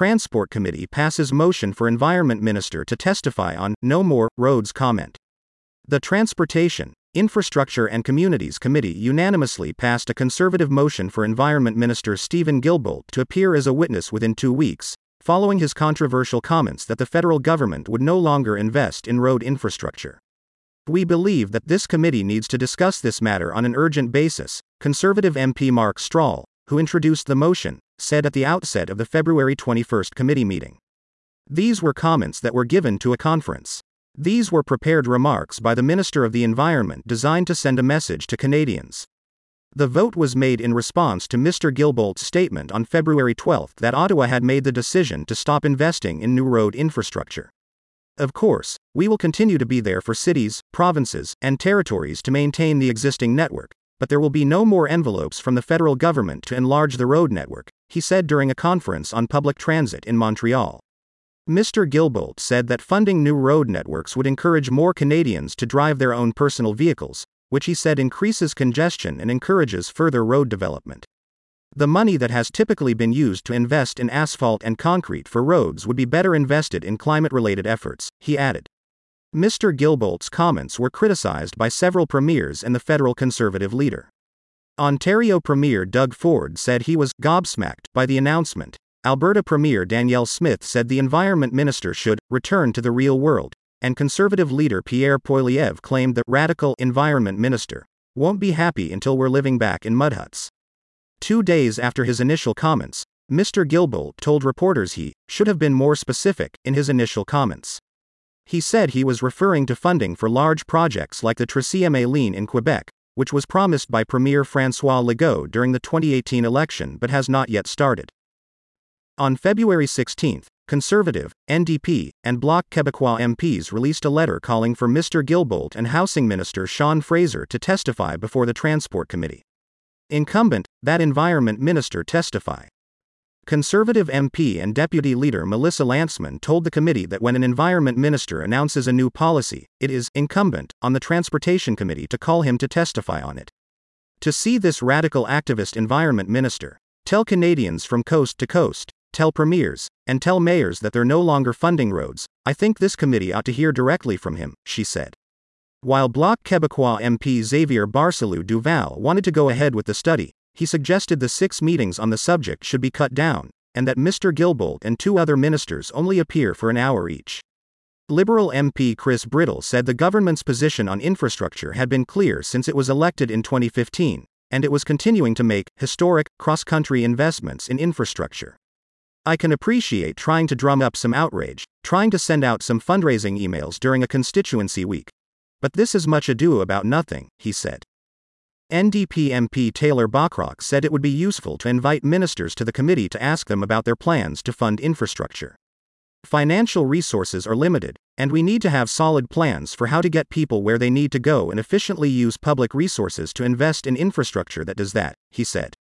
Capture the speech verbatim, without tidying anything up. Transport Committee passes motion for Environment Minister to testify on No More Roads comment. The Transportation, Infrastructure and Communities Committee unanimously passed a Conservative motion for Environment Minister Steven Guilbeault to appear as a witness within two weeks, following his controversial comments that the federal government would no longer invest in road infrastructure. "We believe that this committee needs to discuss this matter on an urgent basis," Conservative M P Mark Strahl, who introduced the motion, said at the outset of the February twenty-first committee meeting. These were comments that were given to a conference. These were prepared remarks by the Minister of the Environment designed to send a message to Canadians. The vote was made in response to Mister Guilbeault's statement on February twelfth that Ottawa had made the decision to stop investing in new road infrastructure. "Of course, we will continue to be there for cities, provinces, and territories to maintain the existing network, but there will be no more envelopes from the federal government to enlarge the road network," he said during a conference on public transit in Montreal. Mister Guilbeault said that funding new road networks would encourage more Canadians to drive their own personal vehicles, which he said increases congestion and encourages further road development. "The money that has typically been used to invest in asphalt and concrete for roads would be better invested in climate-related efforts," he added. Mister Guilbeault's comments were criticized by several premiers and the federal Conservative leader. Ontario Premier Doug Ford said he was gobsmacked by the announcement. Alberta Premier Danielle Smith said the Environment Minister should return to the real world, and Conservative leader Pierre Poiliev claimed the radical Environment Minister won't be happy until we're living back in mud huts. Two days after his initial comments, Mister Guilbeault told reporters he should have been more specific in his initial comments. He said he was referring to funding for large projects like the Troisième lien in Quebec, which was promised by Premier François Legault during the twenty eighteen election but has not yet started. On February sixteenth, Conservative, N D P, and Bloc Québécois M Ps released a letter calling for Mister Guilbeault and Housing Minister Sean Fraser to testify before the Transport Committee. Incumbent, that Environment Minister testify. Conservative M P and Deputy Leader Melissa Lantzman told the committee that when an Environment Minister announces a new policy, it is incumbent on the Transportation Committee to call him to testify on it. "To see this radical activist Environment Minister tell Canadians from coast to coast, tell premiers, and tell mayors that they're no longer funding roads, I think this committee ought to hear directly from him," she said. While Bloc Québécois M P Xavier Barcelou Duval wanted to go ahead with the study, he suggested the six meetings on the subject should be cut down, and that Mister Guilbeault and two other ministers only appear for an hour each. Liberal M P Chris Brittle said the government's position on infrastructure had been clear since it was elected in twenty fifteen, and it was continuing to make historic, cross-country investments in infrastructure. "I can appreciate trying to drum up some outrage, trying to send out some fundraising emails during a constituency week. But this is much ado about nothing," he said. N D P M P Taylor Bachrock said it would be useful to invite ministers to the committee to ask them about their plans to fund infrastructure. "Financial resources are limited, and we need to have solid plans for how to get people where they need to go and efficiently use public resources to invest in infrastructure that does that," he said.